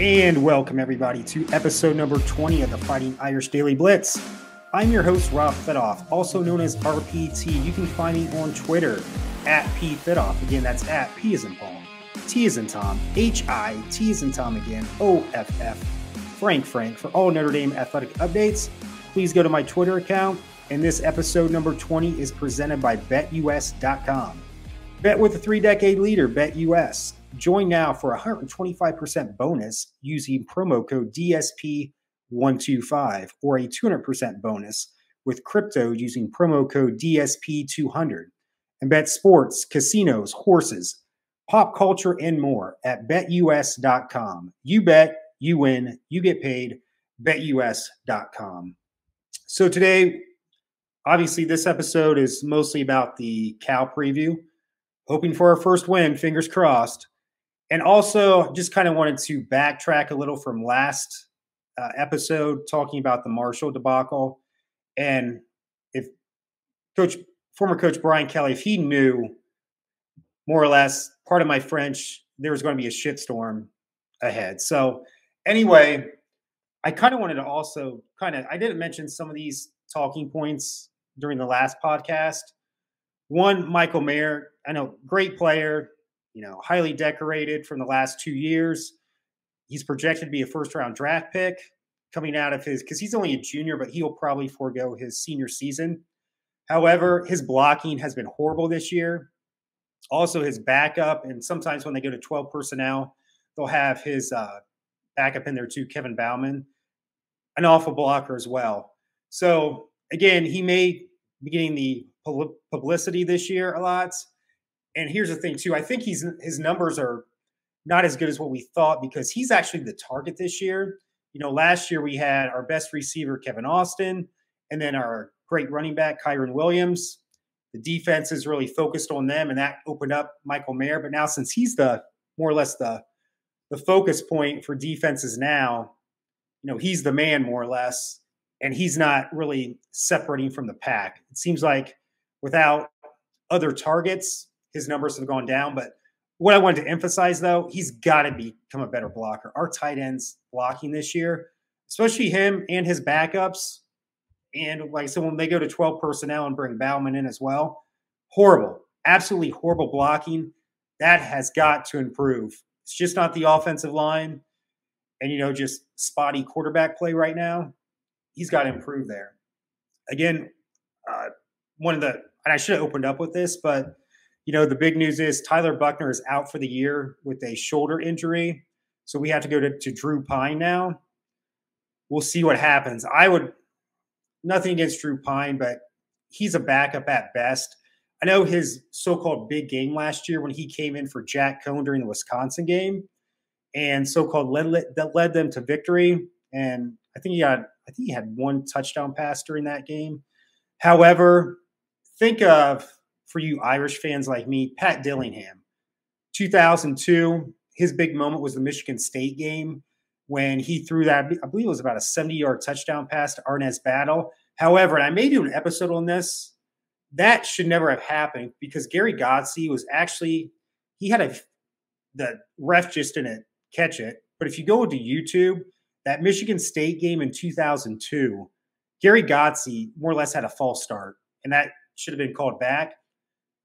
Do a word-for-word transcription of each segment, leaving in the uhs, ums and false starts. And welcome, everybody, to episode number twenty of the Fighting Irish Daily Blitz. I'm your host, Rob Fedoff, also known as R P T. You can find me on Twitter, at P Fedoff. Again, that's at P as in Paul, T as in Tom, H I, T as in Tom again, O F F, Frank Frank. For all Notre Dame athletic updates, please go to my Twitter account. And this episode number twenty is presented by Bet U S dot com. Bet with a three-decade leader, BetUS. Join now for a one hundred twenty-five percent bonus using promo code D S P one twenty-five or a two hundred percent bonus with crypto using promo code D S P two hundred. And bet sports, casinos, horses, pop culture, and more at Bet U S dot com. You bet, you win, you get paid, Bet U S dot com. So today, obviously, this episode is mostly about the Cal preview. Hoping for our first win, fingers crossed. And also, just kind of wanted to backtrack a little from last uh, episode, talking about the Marshall debacle. And if Coach, former Coach Brian Kelly, if he knew, more or less, part of my French, there was going to be a shitstorm ahead. So anyway, I kind of wanted to also kind of, I didn't mention some of these talking points during the last podcast. One, Michael Mayer, I know, great player, you know, highly decorated from the last two years. He's projected to be a first-round draft pick coming out of his – because he's only a junior, but he'll probably forego his senior season. However, his blocking has been horrible this year. Also, his backup, and sometimes when they go to twelve personnel, they'll have his uh, backup in there too, Kevin Bauman, an awful blocker as well. So, again, he may be getting the publicity this year a lot. And here's the thing, too. I think he's his numbers are not as good as what we thought because he's actually the target this year. You know, last year we had our best receiver, Kevin Austin, and then our great running back, Kyren Williams. The defense is really focused on them, and that opened up Michael Mayer. But now since he's the more or less the, the focus point for defenses now, you know, he's the man more or less, and he's not really separating from the pack. It seems like without other targets, his numbers have gone down. But what I wanted to emphasize, though, he's got to become a better blocker. Our tight ends blocking this year, especially him and his backups, and like I said, when they go to twelve personnel and bring Bauman in as well, horrible, absolutely horrible blocking. That has got to improve. It's just not the offensive line and, you know, just spotty quarterback play right now. He's got to improve there. Again, uh, one of the, and I should have opened up with this, but, you know, the big news is Tyler Buchner is out for the year with a shoulder injury. So we have to go to, to Drew Pine now. We'll see what happens. I would, nothing against Drew Pine, but he's a backup at best. I know his so-called big game last year when he came in for Jack Cohn during the Wisconsin game and so-called led, that led them to victory. And I think he got, I think he had one touchdown pass during that game. However, think of, for you Irish fans like me, Pat Dillingham. two thousand two, his big moment was the Michigan State game when he threw that, I believe it was about a seventy-yard touchdown pass to Arnaz Battle. However, and I may do an episode on this, that should never have happened because Gary Godsey was actually, he had a, the ref just didn't catch it. But if you go to YouTube, that Michigan State game in two thousand two, Gary Godsey more or less had a false start, and that should have been called back.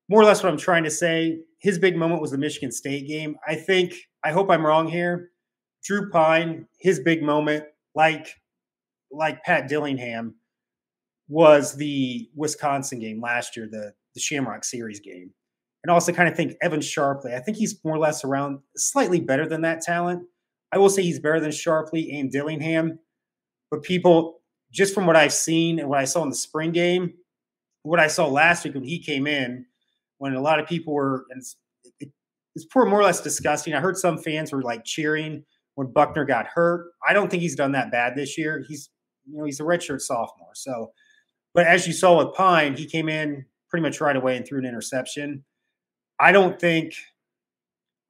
More or less what I'm trying to say, his big moment was the Michigan State game. I think, I hope I'm wrong here, Drew Pine, his big moment, like, like Pat Dillingham, was the Wisconsin game last year, the, the Shamrock Series game. And also kind of think Evan Sharpley. I think he's more or less around slightly better than that talent. I will say he's better than Sharpley and Dillingham, but people, just from what I've seen and what I saw in the spring game, what I saw last week when he came in, when a lot of people were, and it's, it's more or less disgusting. I heard some fans were like cheering when Buchner got hurt. I don't think he's done that bad this year. He's, you know, he's a redshirt sophomore. So, but as you saw with Pine, he came in pretty much right away and threw an interception. I don't think.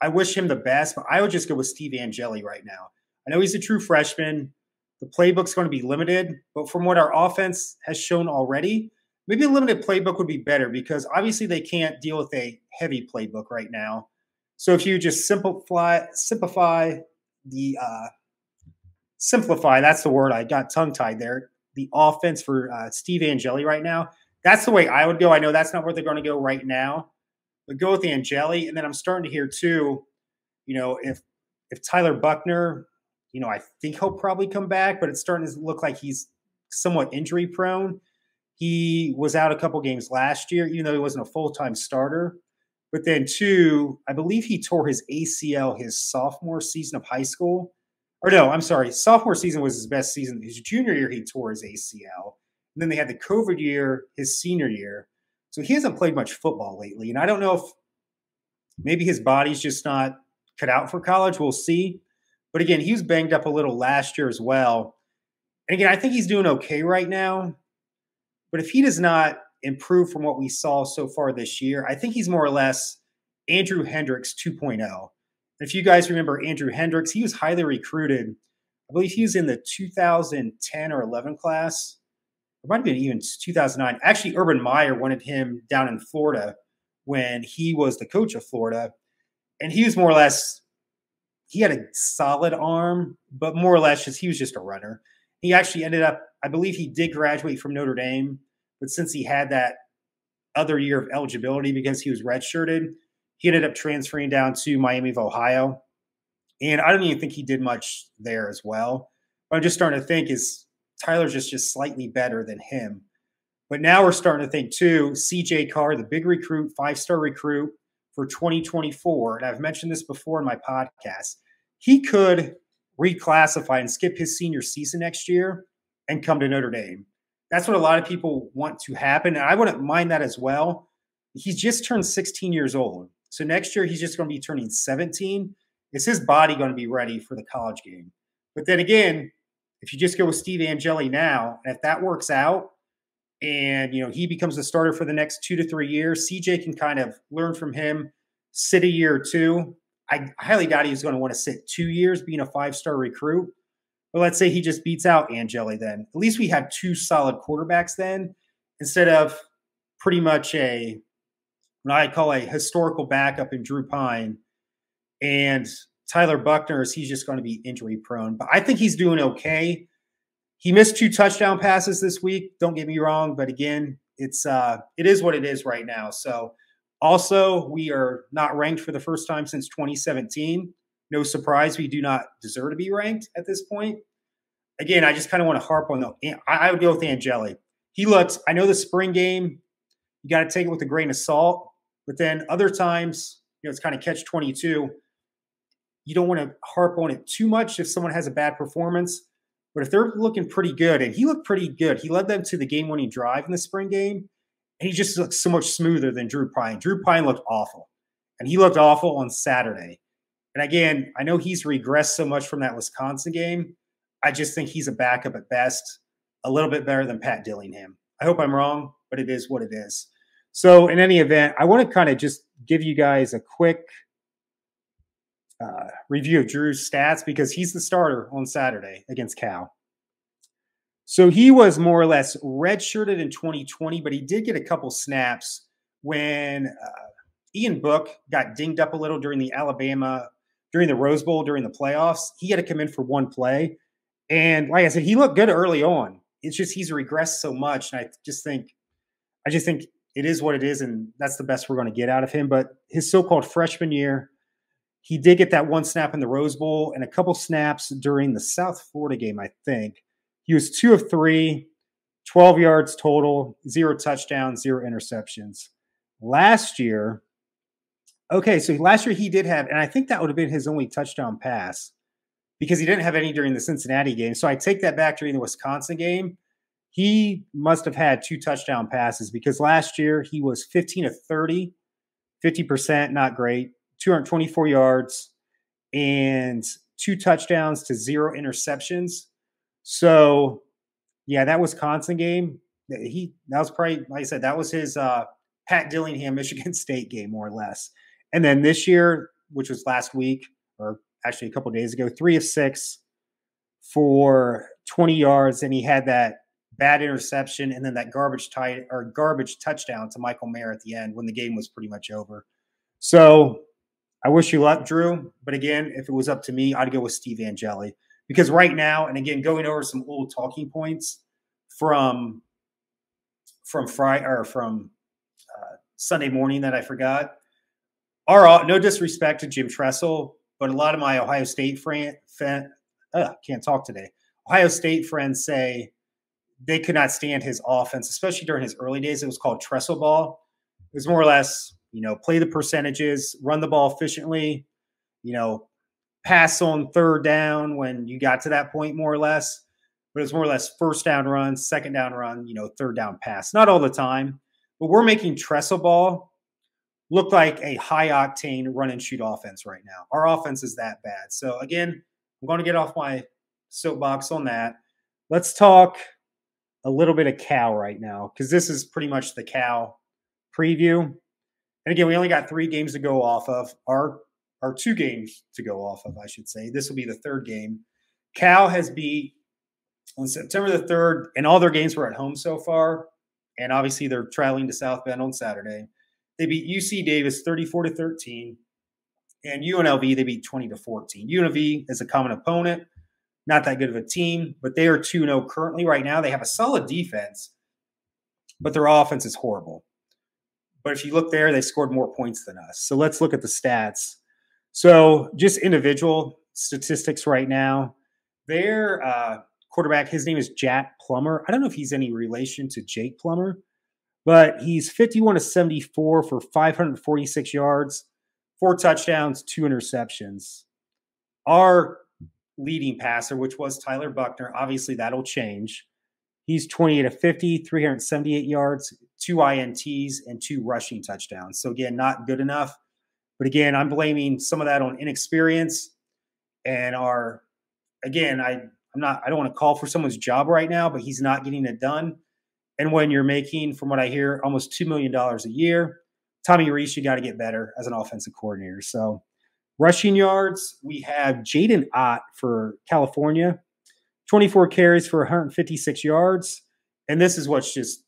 I wish him the best, but I would just go with Steve Angeli right now. I know he's a true freshman. The playbook's going to be limited, but from what our offense has shown already, maybe a limited playbook would be better because obviously they can't deal with a heavy playbook right now. So if you just simplify, simplify the uh, simplify, that's the word, I got tongue-tied there, the offense for uh, Steve Angeli right now. That's the way I would go. I know that's not where they're going to go right now, but go with Angeli. And then I'm starting to hear, too, you know, if if Tyler Buchner, you know, I think he'll probably come back, but it's starting to look like he's somewhat injury-prone. He was out a couple games last year, even though he wasn't a full-time starter. But then, two, I believe he tore his A C L his sophomore season of high school. Or no, I'm sorry, sophomore season was his best season. His junior year, he tore his A C L. And then they had the COVID year, his senior year. So he hasn't played much football lately. And I don't know if maybe his body's just not cut out for college. We'll see. But again, he was banged up a little last year as well. And again, I think he's doing okay right now. But if he does not improve from what we saw so far this year, I think he's more or less Andrew Hendricks two point oh. If you guys remember Andrew Hendricks, he was highly recruited. I believe he was in the two thousand ten or eleven class. It might have been even two thousand nine. Actually, Urban Meyer wanted him down in Florida when he was the coach of Florida. And he was more or less, he had a solid arm, but more or less just he was just a runner. He actually ended up, I believe he did graduate from Notre Dame, but since he had that other year of eligibility because he was redshirted, he ended up transferring down to Miami of Ohio. And I don't even think he did much there as well. But I'm just starting to think is Tyler's just, just slightly better than him. But now we're starting to think, too, C J Carr, the big recruit, five-star recruit for twenty twenty-four, and I've mentioned this before in my podcast, he could reclassify and skip his senior season next year and come to Notre Dame. That's what a lot of people want to happen, and I wouldn't mind that as well. He's just turned sixteen years old. So next year he's just going to be turning seventeen. Is his body going to be ready for the college game? But then again, if you just go with Steve Angeli now, and if that works out and, you know, he becomes the starter for the next two to three years, C J can kind of learn from him, sit a year or two. I highly doubt he's going to want to sit two years being a five-star recruit. But let's say he just beats out Angeli then. At least we have two solid quarterbacks then, instead of pretty much a, what I call a historical backup in Drew Pine. And Tyler Buchner is he's just going to be injury prone. But I think he's doing okay. He missed two touchdown passes this week. Don't get me wrong. But again, it's uh, it is what it is right now. So also, we are not ranked for the first time since twenty seventeen. No surprise, we do not deserve to be ranked at this point. Again, I just kind of want to harp on the – I would go with Angeli. He looks – I know the spring game, you got to take it with a grain of salt. But then other times, you know, it's kind of catch twenty-two. You don't want to harp on it too much if someone has a bad performance. But if they're looking pretty good, and he looked pretty good. He led them to the game-winning drive in the spring game, and he just looked so much smoother than Drew Pine. Drew Pine looked awful, and he looked awful on Saturday. And again, I know he's regressed so much from that Wisconsin game. I just think he's a backup at best, a little bit better than Pat Dillingham. I hope I'm wrong, but it is what it is. So in any event, I want to kind of just give you guys a quick uh, review of Drew's stats because he's the starter on Saturday against Cal. So he was more or less redshirted in twenty twenty, but he did get a couple snaps when uh, Ian Book got dinged up a little during the Alabama – during the Rose Bowl, during the playoffs. He had to come in for one play. And like I said, he looked good early on. It's just he's regressed so much, and I just think – I just think – it is what it is, and that's the best we're going to get out of him. But his so-called freshman year, he did get that one snap in the Rose Bowl and a couple snaps during the South Florida game, I think. He was two of three, twelve yards total, zero touchdowns, zero interceptions. Last year, okay, so last year he did have, and I think that would have been his only touchdown pass because he didn't have any during the Cincinnati game. So I take that back during the Wisconsin game. He must have had two touchdown passes because last year he was fifteen of thirty, fifty percent, not great, two hundred twenty-four yards, and two touchdowns to zero interceptions. So, yeah, that Wisconsin game, he that was probably, like I said, that was his uh, Pat Dillingham Michigan State game, more or less. And then this year, which was last week, or actually a couple of days ago, three of six for twenty yards, and he had that bad interception, and then that garbage tight or garbage touchdown to Michael Mayer at the end when the game was pretty much over. So I wish you luck, Drew. But again, if it was up to me, I'd go with Steve Angeli. Because right now, and again, going over some old talking points from from Friday or from uh, Sunday morning that I forgot. Our, no disrespect to Jim Tressel, but a lot of my Ohio State friend, fan, uh, can't talk today. Ohio State friends say they could not stand his offense, especially during his early days. It was called Tressel ball. It was more or less, you know, play the percentages, run the ball efficiently, you know, pass on third down when you got to that point, more or less. But it was more or less first down run, second down run, you know, third down pass. Not all the time, but we're making Tressel ball look like a high-octane run-and-shoot offense right now. Our offense is that bad. So, again, I'm going to get off my soapbox on that. Let's talk a little bit of Cal right now, because this is pretty much the Cal preview. And, again, we only got three games to go off of, our or two games to go off of, I should say. This will be the third game. Cal has beat on September the third, and all their games were at home so far. And obviously they're traveling to South Bend on Saturday. They beat U C Davis thirty-four to thirteen, and U N L V they beat twenty to fourteen. U N L V is a common opponent, not that good of a team, but they are two and oh currently right now. They have a solid defense, but their offense is horrible. But if you look there, they scored more points than us. So let's look at the stats. So just individual statistics right now. Their uh, quarterback, his name is Jack Plummer. I don't know if he's any relation to Jake Plummer, but he's fifty-one to seventy-four for five hundred forty-six yards, four touchdowns, two interceptions. Our leading passer, which was Tyler Buchner, obviously that'll change. He's twenty-eight to fifty, three hundred seventy-eight yards, two I N Ts, and two rushing touchdowns. So again, not good enough. But again, I'm blaming some of that on inexperience and our, again, I, I'm not, I don't want to call for someone's job right now, but he's not getting it done. And when you're making, from what I hear, almost two million dollars a year, Tommy Rees, you got to get better as an offensive coordinator. So rushing yards, we have Jaden Ott for California, twenty-four carries for one hundred fifty-six yards. And this is what's just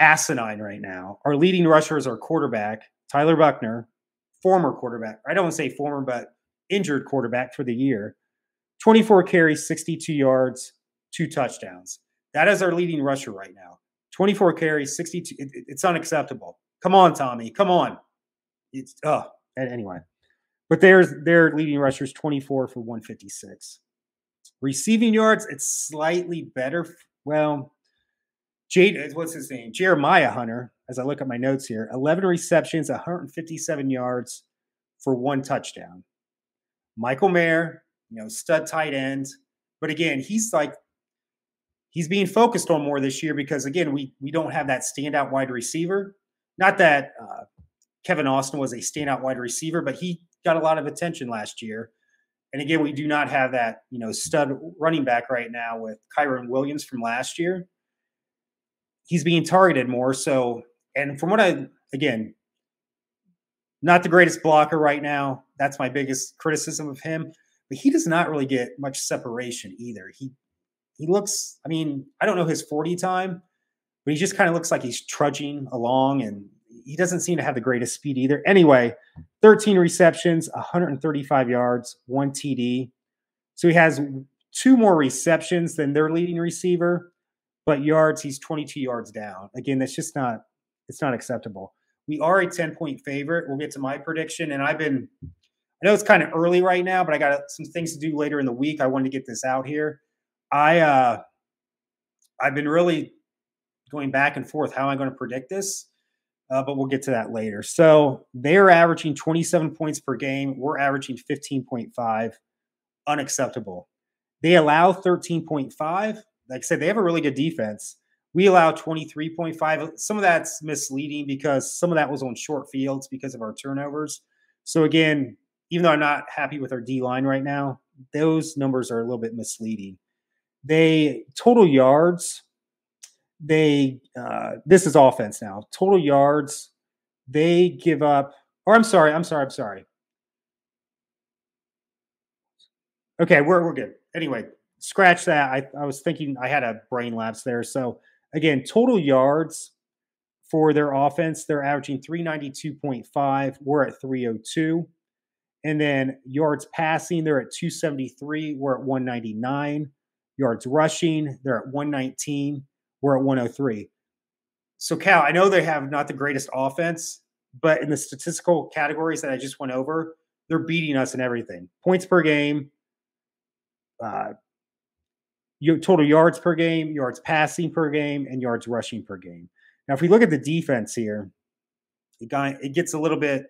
asinine right now. Our leading rusher is our quarterback, Tyler Buchner, former quarterback. I don't want to say former, but injured quarterback for the year. twenty-four carries, sixty-two yards, two touchdowns. That is our leading rusher right now. twenty-four carries, sixty-two. It, it, it's unacceptable. Come on, Tommy. Come on. It's uh anyway. But there's their leading rushers, twenty-four for one hundred fifty-six. Receiving yards, it's slightly better. Well, Jade, what's his name? Jeremiah Hunter, as I look at my notes here, eleven receptions, one hundred fifty-seven yards for one touchdown. Michael Mayer, you know, stud tight end. But again, he's like, he's being focused on more this year because, again, we we don't have that standout wide receiver. Not that uh, Kevin Austin was a standout wide receiver, but he got a lot of attention last year. And again, we do not have that, you know, stud running back right now with Kyren Williams from last year. He's being targeted more. So, and from what I, again, not the greatest blocker right now. That's my biggest criticism of him. But he does not really get much separation either. He, he looks, I mean, I don't know his forty time, but he just kind of looks like he's trudging along and he doesn't seem to have the greatest speed either. Anyway, thirteen receptions, one hundred thirty-five yards, one T D. So he has two more receptions than their leading receiver. But yards, he's twenty-two yards down. Again, that's just not, it's not acceptable. We are a ten-point favorite. We'll get to my prediction. And I've been, I know it's kind of early right now, but I got some things to do later in the week. I wanted to get this out here. I, uh, I've been really going back and forth. How am I going to predict this? Uh, but we'll get to that later. So they're averaging twenty-seven points per game. We're averaging fifteen point five. Unacceptable. They allow thirteen point five. Like I said, they have a really good defense. We allow twenty-three point five. Some of that's misleading because some of that was on short fields because of our turnovers. So, again, even though I'm not happy with our D-line right now, those numbers are a little bit misleading. They total yards, they uh, this is offense now. Total yards, they give up – or I'm sorry, I'm sorry, I'm sorry. Okay, we're, we're good. Anyway. Scratch that. I, I was thinking I had a brain lapse there. So, again, total yards, for their offense. They're averaging three ninety-two point five. We're at three oh two. And then yards passing, they're at two seventy-three. We're at one ninety-nine. Yards rushing, they're at one nineteen. We're at one oh three. So, Cal, I know they have not the greatest offense, but in the statistical categories that I just went over, they're beating us in everything. Points per game, uh, total yards per game, yards passing per game, and yards rushing per game. Now, if we look at the defense here, it, got, it gets a little bit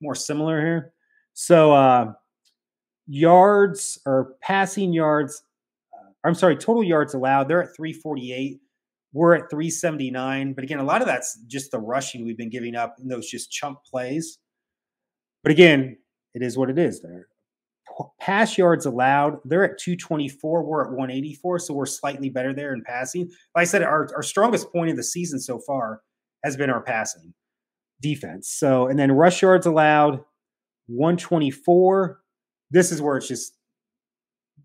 more similar here. So uh, yards or passing yards, uh, I'm sorry, total yards allowed, they're at three forty-eight. We're at three seventy-nine. But again, a lot of that's just the rushing we've been giving up in those just chunk plays. But again, it is what it is there. Pass yards allowed, they're at two twenty-four. We're at one eighty-four, so we're slightly better there in passing. Like I said, our, our strongest point of the season so far has been our passing defense. So, and then rush yards allowed, one twenty-four. This is where it's just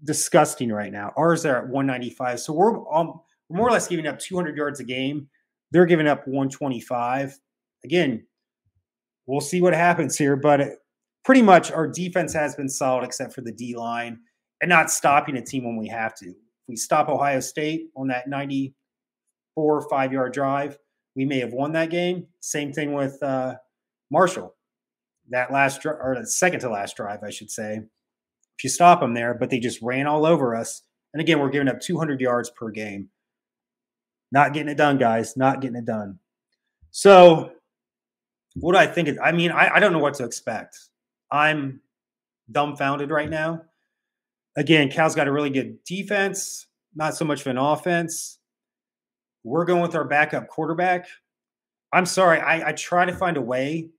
disgusting right now. Ours are at one ninety-five. So we're, um, we're more or less giving up two hundred yards a game. They're giving up one twenty-five. Again, we'll see what happens here, but it, pretty much our defense has been solid except for the D-line and not stopping a team when we have to. If we stop Ohio State on that ninety-four five-yard drive, we may have won that game. Same thing with uh, Marshall. That last dri- or the second to last drive, I should say. If you stop them there, but they just ran all over us. And again, we're giving up two hundred yards per game. Not getting it done, guys. Not getting it done. So what do I think? Of, I mean, I, I don't know what to expect. I'm dumbfounded right now. Again, Cal's got a really good defense, not so much of an offense. We're going with our backup quarterback. I'm sorry. I, I try to find a way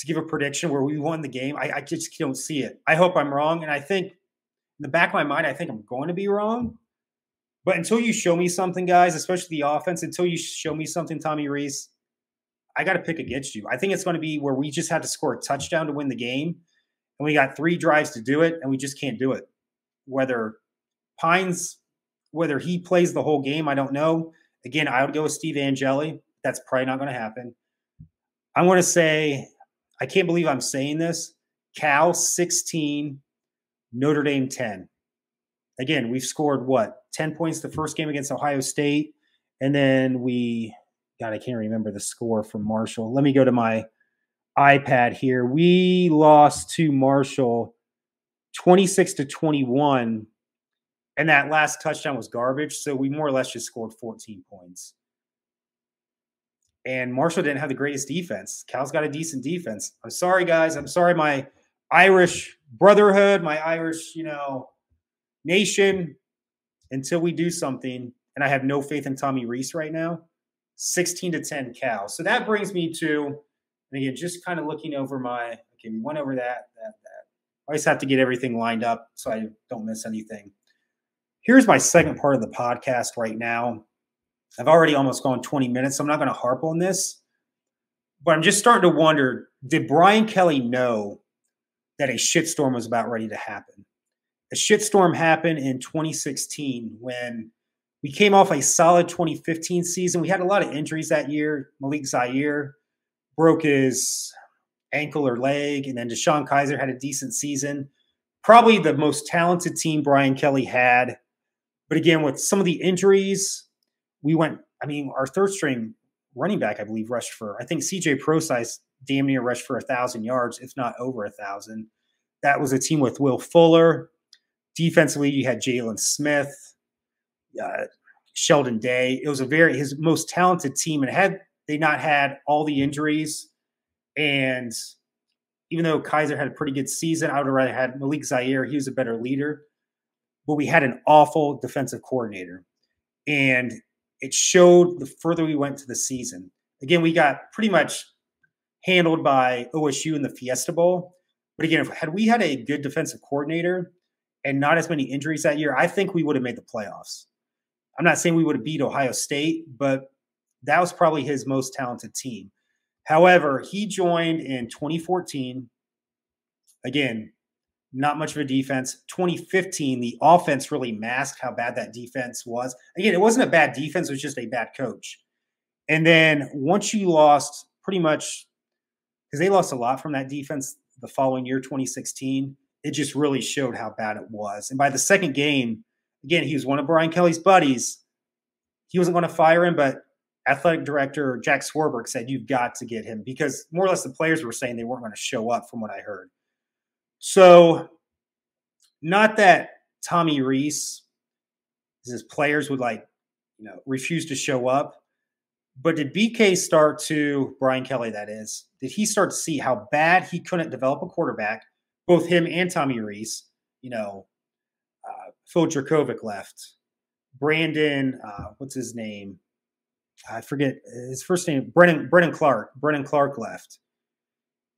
to give a prediction where we won the game. I, I just don't see it. I hope I'm wrong. And I think in the back of my mind, I think I'm going to be wrong. But until you show me something, guys, especially the offense, until you show me something, Tommy Rees, I got to pick against you. I think it's going to be where we just have to score a touchdown to win the game, and we got three drives to do it, and we just can't do it. Whether Pines, whether he plays the whole game, I don't know. Again, I would go with Steve Angeli. That's probably not going to happen. I want to say, I can't believe I'm saying this, Cal sixteen, Notre Dame ten. Again, we've scored, what, ten points the first game against Ohio State, and then we – God, I can't remember the score from Marshall. Let me go to my iPad here. We lost to Marshall twenty-six to twenty-one, and that last touchdown was garbage, so we more or less just scored fourteen points. And Marshall didn't have the greatest defense. Cal's got a decent defense. I'm sorry, guys. I'm sorry, my Irish brotherhood, my Irish, you know, nation, until we do something, and I have no faith in Tommy Rees right now. sixteen to ten Cal. So that brings me to, and again, just kind of looking over my, okay, we went over that, that, that. I just have to get everything lined up so I don't miss anything. Here's my second part of the podcast right now. I've already almost gone twenty minutes, so I'm not going to harp on this, but I'm just starting to wonder, did Brian Kelly know that a shitstorm was about ready to happen? A shitstorm happened in twenty sixteen when we came off a solid twenty fifteen season. We had a lot of injuries that year. Malik Zaire broke his ankle or leg, and then Deshone Kizer had a decent season. Probably the most talented team Brian Kelly had. But again, with some of the injuries, we went – I mean, our third-string running back, I believe, rushed for – I think C J Prosise damn near rushed for one thousand yards, if not over one thousand. That was a team with Will Fuller. Defensively, you had Jalen Smith. Uh, Sheldon Day. It was a very his most talented team, and had they not had all the injuries, and even though Kizer had a pretty good season, I would have rather had Malik Zaire. He was a better leader, but we had an awful defensive coordinator, and it showed the further we went to the season. Again, we got pretty much handled by O S U in the Fiesta Bowl, but again, if, had we had a good defensive coordinator and not as many injuries that year, I think we would have made the playoffs. I'm not saying we would have beat Ohio State, but that was probably his most talented team. However, he joined in twenty fourteen. Again, not much of a defense. twenty fifteen, the offense really masked how bad that defense was. Again, it wasn't a bad defense. It was just a bad coach. And then once you lost pretty much, because they lost a lot from that defense the following year, twenty sixteen, it just really showed how bad it was. And by the second game, again, he was one of Brian Kelly's buddies. He wasn't going to fire him, but athletic director Jack Swarbrick said, you've got to get him, because more or less the players were saying they weren't going to show up from what I heard. So not that Tommy Rees, his players would like, you know, refuse to show up. But did B K start to, Brian Kelly that is, did he start to see how bad he couldn't develop a quarterback, both him and Tommy Rees? You know, uh, Phil Jerkovic left. Brandon, uh, what's his name? I forget his first name. Brennan, Brennan Clark. Brennan Clark left.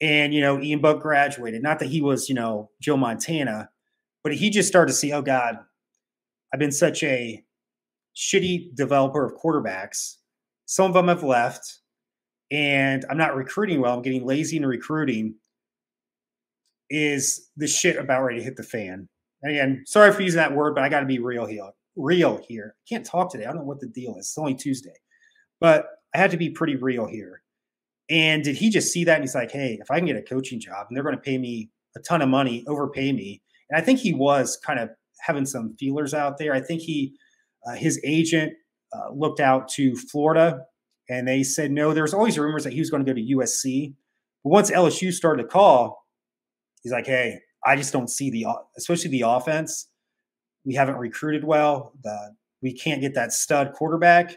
And, you know, Ian Book graduated. Not that he was, you know, Joe Montana, but he just started to see, oh, God, I've been such a shitty developer of quarterbacks. Some of them have left, and I'm not recruiting well. I'm getting lazy in recruiting. Is the shit about ready to hit the fan? And again, sorry for using that word, but I got to be real here. Real here. I can't talk today. I don't know what the deal is. It's only Tuesday. But I had to be pretty real here. And did he just see that? And he's like, hey, if I can get a coaching job, and they're going to pay me a ton of money, overpay me. And I think he was kind of having some feelers out there. I think he, uh, his agent, Uh, looked out to Florida, and they said no. There's always rumors that he was going to go to U S C. But once L S U started to call, he's like, hey, I just don't see the – especially the offense. We haven't recruited well. The, we can't get that stud quarterback.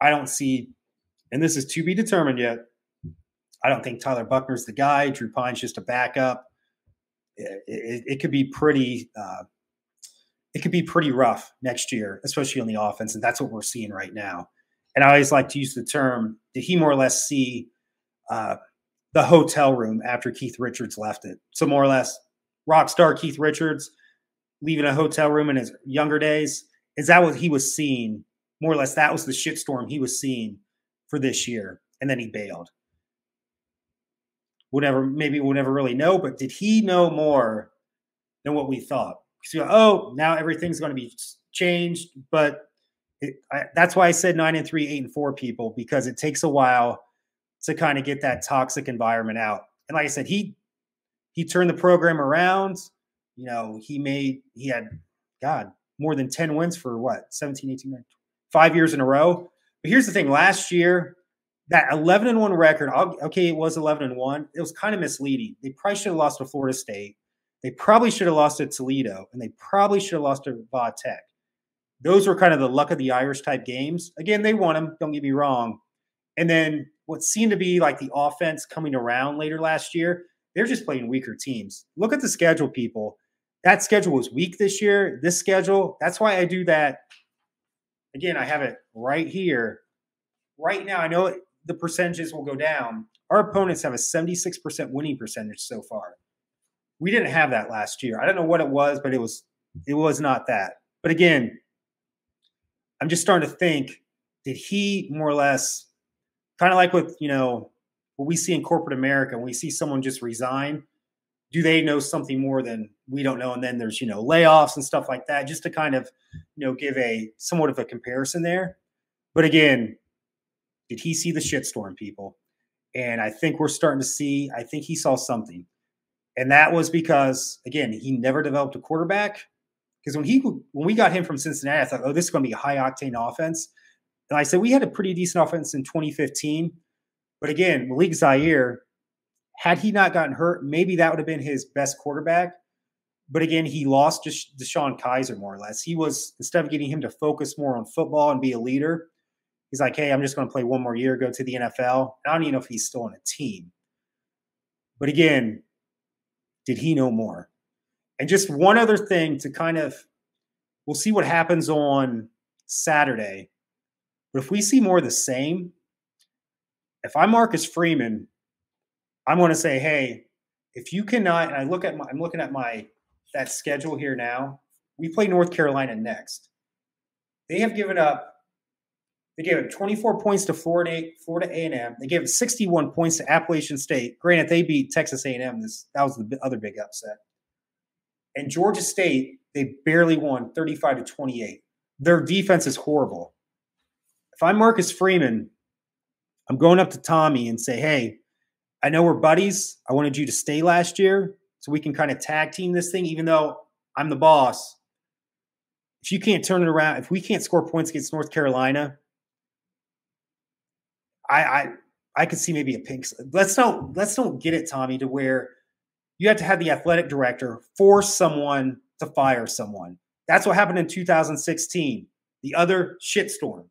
I don't see – and this is to be determined yet. I don't think Tyler Buchner's the guy. Drew Pine's just a backup. It, it, it could be pretty uh, – it could be pretty rough next year, especially on the offense, and that's what we're seeing right now. And I always like to use the term, did he more or less see uh, the hotel room after Keith Richards left it? So more or less, rock star Keith Richards leaving a hotel room in his younger days, is that what he was seeing? More or less, that was the shitstorm he was seeing for this year, and then he bailed. We'll never, maybe we'll never really know, but did he know more than what we thought? Because you go, oh, now everything's going to be changed. But it, I, that's why I said nine and three, eight and four people, because it takes a while to kind of get that toxic environment out. And like I said, he he turned the program around. You know, he made he had, God, more than ten wins for what, seventeen, eighteen, nineteen, five years in a row. But here's the thing. Last year, that eleven and one record, okay, it was eleven and one. It was kind of misleading. They probably should have lost to Florida State. They probably should have lost to Toledo, and they probably should have lost to Va Tech. Those were kind of the luck of the Irish type games. Again, they won them, don't get me wrong. And then what seemed to be like the offense coming around later last year, they're just playing weaker teams. Look at the schedule, people. That schedule was weak this year. This schedule, that's why I do that. Again, I have it right here. Right now, I know the percentages will go down. Our opponents have a seventy-six percent winning percentage so far. We didn't have that last year. I don't know what it was, but it was it was not that. But again, I'm just starting to think, did he more or less, kind of like with, you know, what we see in corporate America, when we see someone just resign, do they know something more than we don't know? And then there's, you know, layoffs and stuff like that, just to kind of, you know, give a somewhat of a comparison there. But again, did he see the shitstorm, people? And I think we're starting to see, I think he saw something. And that was because, again, he never developed a quarterback. Because when he when we got him from Cincinnati, I thought, oh, this is going to be a high-octane offense. And I said, we had a pretty decent offense in twenty fifteen. But again, Malik Zaire, had he not gotten hurt, maybe that would have been his best quarterback. But again, he lost just Deshone Kizer, more or less. He was, instead of getting him to focus more on football and be a leader, he's like, hey, I'm just going to play one more year, go to the N F L. And I don't even know if he's still on a team. But again, did he know more? And just one other thing to kind of, we'll see what happens on Saturday. But if we see more of the same, if I'm Marcus Freeman, I'm going to say, hey, if you cannot, and I look at my, I'm looking at my, that schedule here now. We play North Carolina next. They have given up, they gave up twenty-four points to Florida, Florida A and M. They gave up sixty-one points to Appalachian State. Granted, they beat Texas A and M. This, that was the other big upset. And Georgia State, they barely won, thirty-five to twenty-eight. Their defense is horrible. If I'm Marcus Freeman, I'm going up to Tommy and say, hey, I know we're buddies. I wanted you to stay last year so we can kind of tag team this thing, even though I'm the boss. If you can't turn it around, if we can't score points against North Carolina, I I, I could see maybe a pink slip. Let's don't, let's don't get it, Tommy, to where you have to have the athletic director force someone to fire someone. That's what happened in two thousand sixteen, the other shitstorm.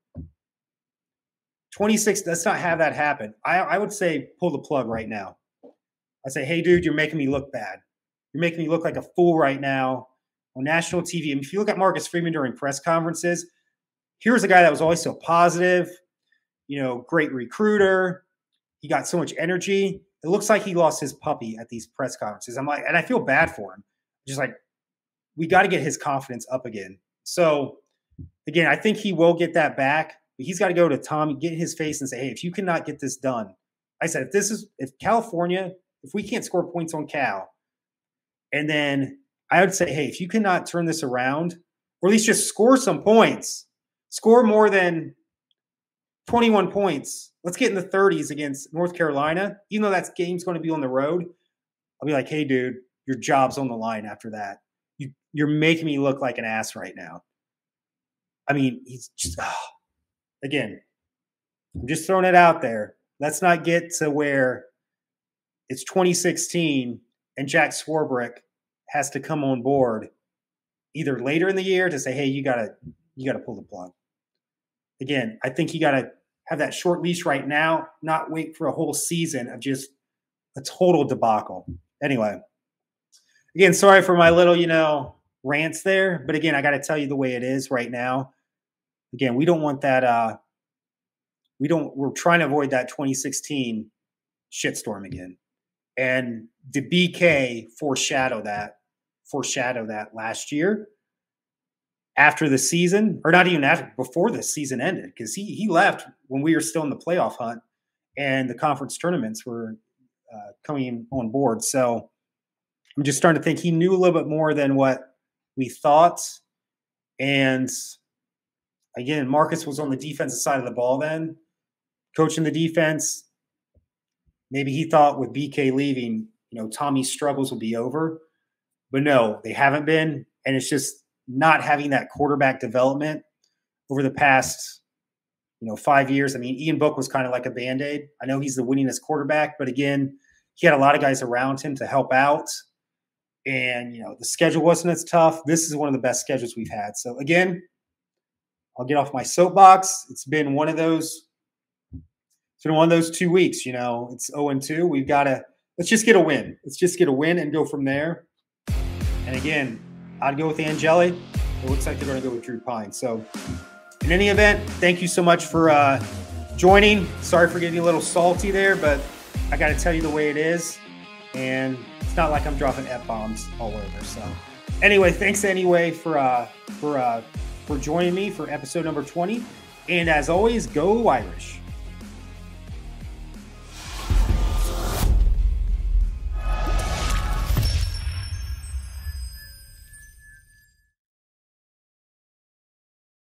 twenty-six, let's not have that happen. I, I would say pull the plug right now. I say, hey, dude, you're making me look bad. You're making me look like a fool right now on national T V. And if you look at Marcus Freeman during press conferences, here's a guy that was always so positive, you know, great recruiter. He got so much energy. It looks like he lost his puppy at these press conferences. I'm like, and I feel bad for him. Just like, we got to get his confidence up again. So, again, I think he will get that back. He's got to go to Tommy, get in his face and say, hey, if you cannot get this done. I said, if this is, if California, if we can't score points on Cal, and then I would say, hey, if you cannot turn this around, or at least just score some points, score more than twenty-one points. Let's get in the thirties against North Carolina. Even though that game's going to be on the road, I'll be like, hey, dude, your job's on the line after that. You, you're making me look like an ass right now. I mean, he's just, oh. Again, I'm just throwing it out there. Let's not get to where it's twenty sixteen and Jack Swarbrick has to come on board either later in the year to say, hey, you gotta you gotta pull the plug. Again, I think you gotta have that short leash right now, not wait for a whole season of just a total debacle. Anyway, again, sorry for my little, you know, rants there, but again, I gotta tell you the way it is right now. Again, we don't want that. Uh, we don't. We're trying to avoid that twenty sixteen shitstorm again, and the B K foreshadow that. Foreshadow that last year. After the season, or not even after, before the season ended, because he he left when we were still in the playoff hunt, and the conference tournaments were uh, coming on board. So I'm just starting to think he knew a little bit more than what we thought, and. Again, Marcus was on the defensive side of the ball then, coaching the defense. Maybe he thought with B K leaving, you know, Tommy's struggles will be over. But no, they haven't been. And it's just not having that quarterback development over the past, you know, five years. I mean, Ian Book was kind of like a Band-Aid. I know he's the winningest quarterback, but again, he had a lot of guys around him to help out. And, you know, the schedule wasn't as tough. This is one of the best schedules we've had. So, again, I'll get off my soapbox. It's been one of those. It's been one of those two weeks. You know, it's zero and two. We've got to let's just get a win. Let's just get a win and go from there. And again, I'd go with Angeli. It looks like they're going to go with Drew Pine. So, in any event, thank you so much for uh, joining. Sorry for getting a little salty there, but I got to tell you the way it is. And it's not like I'm dropping F-bombs all over. So, anyway, thanks anyway for uh, for. Uh, for joining me for episode number twenty. And as always, go Irish.